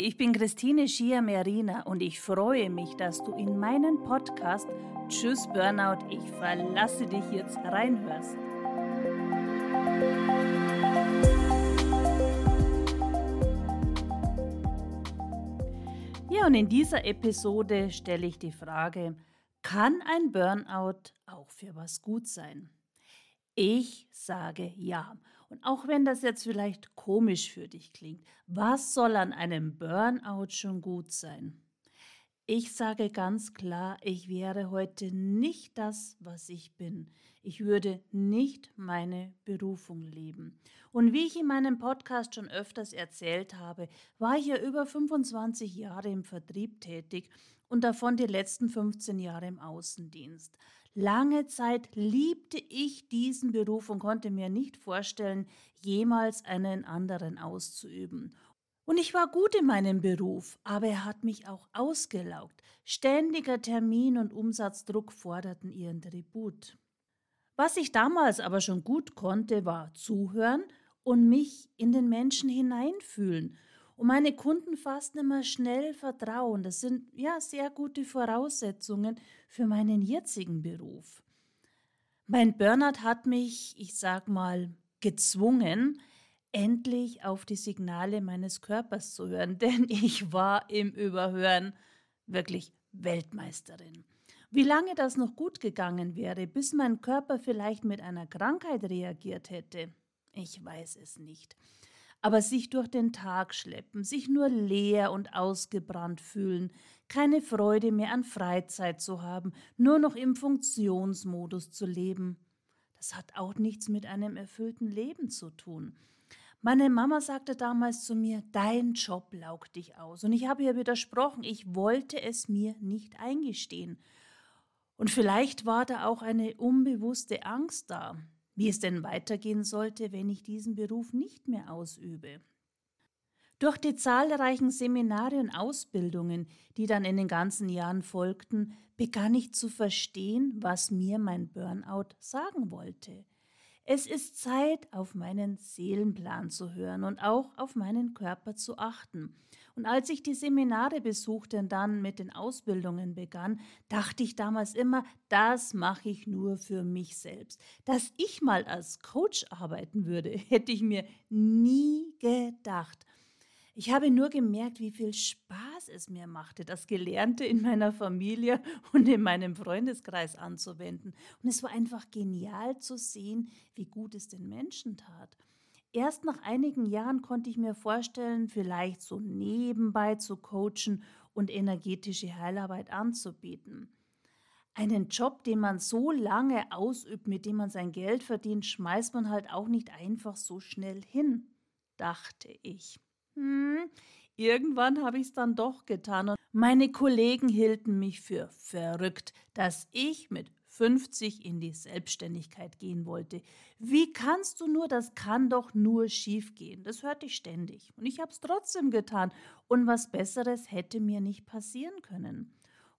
Ich bin Christine Scheer-Marina und ich freue mich, dass du in meinen Podcast Tschüss Burnout, ich verlasse dich jetzt reinhörst. Ja, und in dieser Episode stelle ich die Frage, kann ein Burnout auch für was gut sein? Ich sage ja. Und auch wenn das jetzt vielleicht komisch für dich klingt, was soll an einem Burnout schon gut sein? Ich sage ganz klar, ich wäre heute nicht das, was ich bin. Ich würde nicht meine Berufung leben. Und wie ich in meinem Podcast schon öfters erzählt habe, war ich ja über 25 Jahre im Vertrieb tätig und davon die letzten 15 Jahre im Außendienst. Lange Zeit liebte ich diesen Beruf und konnte mir nicht vorstellen, jemals einen anderen auszuüben. Und ich war gut in meinem Beruf, aber er hat mich auch ausgelaugt. Ständiger Termin- und Umsatzdruck forderten ihren Tribut. Was ich damals aber schon gut konnte, war zuhören und mich in den Menschen hineinfühlen. Und meine Kunden fassen immer schnell Vertrauen. Das sind ja sehr gute Voraussetzungen für meinen jetzigen Beruf. Mein Burnout hat mich, ich sag mal, gezwungen, endlich auf die Signale meines Körpers zu hören, denn ich war im Überhören wirklich Weltmeisterin. Wie lange das noch gut gegangen wäre, bis mein Körper vielleicht mit einer Krankheit reagiert hätte, ich weiß es nicht. Aber sich durch den Tag schleppen, sich nur leer und ausgebrannt fühlen, keine Freude mehr an Freizeit zu haben, nur noch im Funktionsmodus zu leben, das hat auch nichts mit einem erfüllten Leben zu tun. Meine Mama sagte damals zu mir, dein Job laugt dich aus. Und ich habe ihr widersprochen, ich wollte es mir nicht eingestehen. Und vielleicht war da auch eine unbewusste Angst da, wie es denn weitergehen sollte, wenn ich diesen Beruf nicht mehr ausübe. Durch die zahlreichen Seminare und Ausbildungen, die dann in den ganzen Jahren folgten, begann ich zu verstehen, was mir mein Burnout sagen wollte. Es ist Zeit, auf meinen Seelenplan zu hören und auch auf meinen Körper zu achten. Und als ich die Seminare besuchte und dann mit den Ausbildungen begann, dachte ich damals immer, das mache ich nur für mich selbst. Dass ich mal als Coach arbeiten würde, hätte ich mir nie gedacht. Ich habe nur gemerkt, wie viel Spaß es mir machte, das Gelernte in meiner Familie und in meinem Freundeskreis anzuwenden. Und es war einfach genial zu sehen, wie gut es den Menschen tat. Erst nach einigen Jahren konnte ich mir vorstellen, vielleicht so nebenbei zu coachen und energetische Heilarbeit anzubieten. Einen Job, den man so lange ausübt, mit dem man sein Geld verdient, schmeißt man halt auch nicht einfach so schnell hin, dachte ich. Irgendwann habe ich es dann doch getan und meine Kollegen hielten mich für verrückt, dass ich mit 50 in die Selbstständigkeit gehen wollte. Wie kannst du nur, das kann doch nur schief gehen. Das hörte ich ständig und ich habe es trotzdem getan und was Besseres hätte mir nicht passieren können.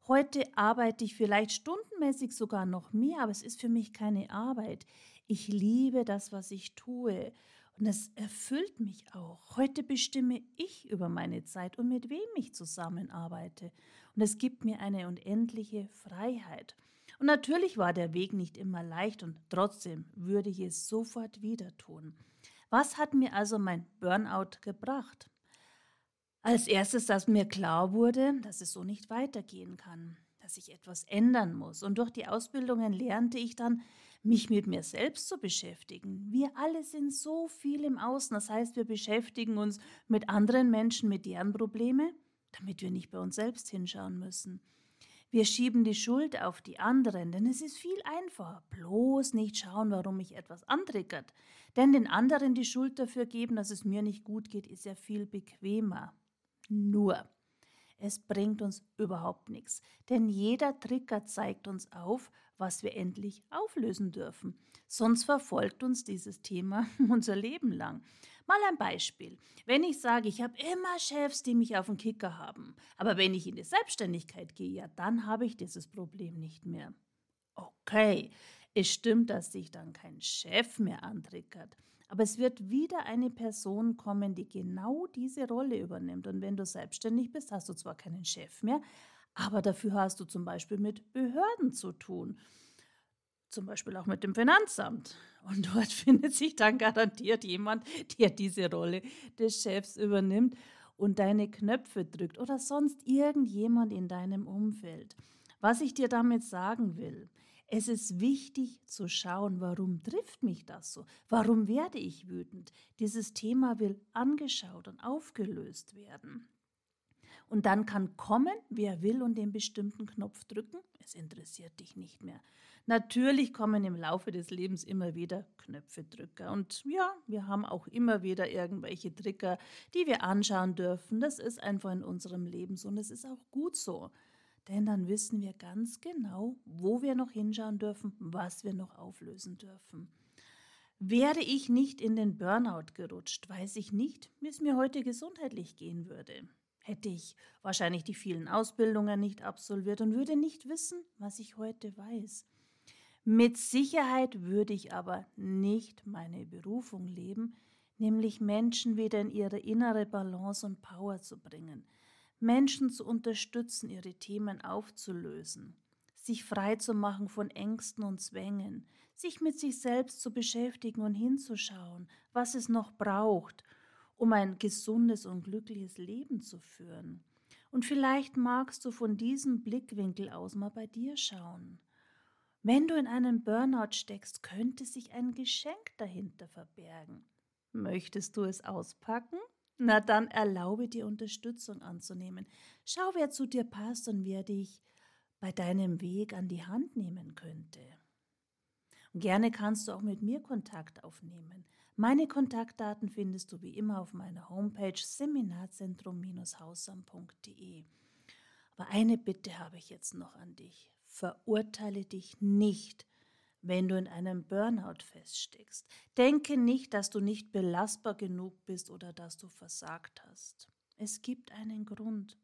Heute arbeite ich vielleicht stundenmäßig sogar noch mehr, aber es ist für mich keine Arbeit. Ich liebe das, was ich tue. Und es erfüllt mich auch. Heute bestimme ich über meine Zeit und mit wem ich zusammenarbeite. Und es gibt mir eine unendliche Freiheit. Und natürlich war der Weg nicht immer leicht und trotzdem würde ich es sofort wieder tun. Was hat mir also mein Burnout gebracht? Als erstes, dass mir klar wurde, dass es so nicht weitergehen kann, dass ich etwas ändern muss. Und durch die Ausbildungen lernte ich dann, mich mit mir selbst zu beschäftigen. Wir alle sind so viel im Außen. Das heißt, wir beschäftigen uns mit anderen Menschen, mit deren Probleme, damit wir nicht bei uns selbst hinschauen müssen. Wir schieben die Schuld auf die anderen, denn es ist viel einfacher. Bloß nicht schauen, warum mich etwas antriggert. Denn den anderen die Schuld dafür geben, dass es mir nicht gut geht, ist ja viel bequemer. Nur, es bringt uns überhaupt nichts, denn jeder Trigger zeigt uns auf, was wir endlich auflösen dürfen. Sonst verfolgt uns dieses Thema unser Leben lang. Mal ein Beispiel. Wenn ich sage, ich habe immer Chefs, die mich auf den Kicker haben, aber wenn ich in die Selbstständigkeit gehe, ja, dann habe ich dieses Problem nicht mehr. Okay, es stimmt, dass sich dann kein Chef mehr antriggert. Aber es wird wieder eine Person kommen, die genau diese Rolle übernimmt. Und wenn du selbstständig bist, hast du zwar keinen Chef mehr, aber dafür hast du zum Beispiel mit Behörden zu tun. Zum Beispiel auch mit dem Finanzamt. Und dort findet sich dann garantiert jemand, der diese Rolle des Chefs übernimmt und deine Knöpfe drückt oder sonst irgendjemand in deinem Umfeld. Was ich dir damit sagen will, es ist wichtig zu schauen, warum trifft mich das so? Warum werde ich wütend? Dieses Thema will angeschaut und aufgelöst werden. Und dann kann kommen, wer will, und den bestimmten Knopf drücken. Es interessiert dich nicht mehr. Natürlich kommen im Laufe des Lebens immer wieder Knöpfedrücker. Und ja, wir haben auch immer wieder irgendwelche Trigger, die wir anschauen dürfen. Das ist einfach in unserem Leben so und es ist auch gut so. Denn dann wissen wir ganz genau, wo wir noch hinschauen dürfen, was wir noch auflösen dürfen. Wäre ich nicht in den Burnout gerutscht, weiß ich nicht, wie es mir heute gesundheitlich gehen würde. Hätte ich wahrscheinlich die vielen Ausbildungen nicht absolviert und würde nicht wissen, was ich heute weiß. Mit Sicherheit würde ich aber nicht meine Berufung leben, nämlich Menschen wieder in ihre innere Balance und Power zu bringen, Menschen zu unterstützen, ihre Themen aufzulösen, sich frei zu machen von Ängsten und Zwängen, sich mit sich selbst zu beschäftigen und hinzuschauen, was es noch braucht, um ein gesundes und glückliches Leben zu führen. Und vielleicht magst du von diesem Blickwinkel aus mal bei dir schauen. Wenn du in einem Burnout steckst, könnte sich ein Geschenk dahinter verbergen. Möchtest du es auspacken? Na dann erlaube dir, Unterstützung anzunehmen. Schau, wer zu dir passt und wer dich bei deinem Weg an die Hand nehmen könnte. Und gerne kannst du auch mit mir Kontakt aufnehmen. Meine Kontaktdaten findest du wie immer auf meiner Homepage seminarzentrum-hausam.de. Aber eine Bitte habe ich jetzt noch an dich. Verurteile dich nicht, wenn du in einem Burnout feststeckst. Denke nicht, dass du nicht belastbar genug bist oder dass du versagt hast. Es gibt einen Grund.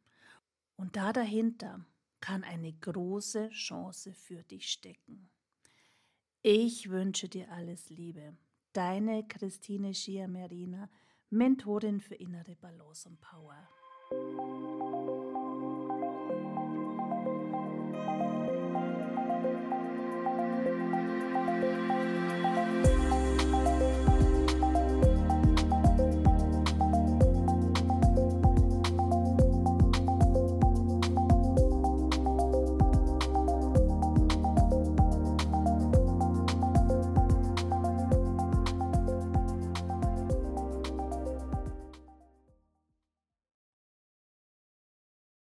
Und dahinter kann eine große Chance für dich stecken. Ich wünsche dir alles Liebe. Deine Christine Scheer-Marina, Mentorin für innere Balance und Power.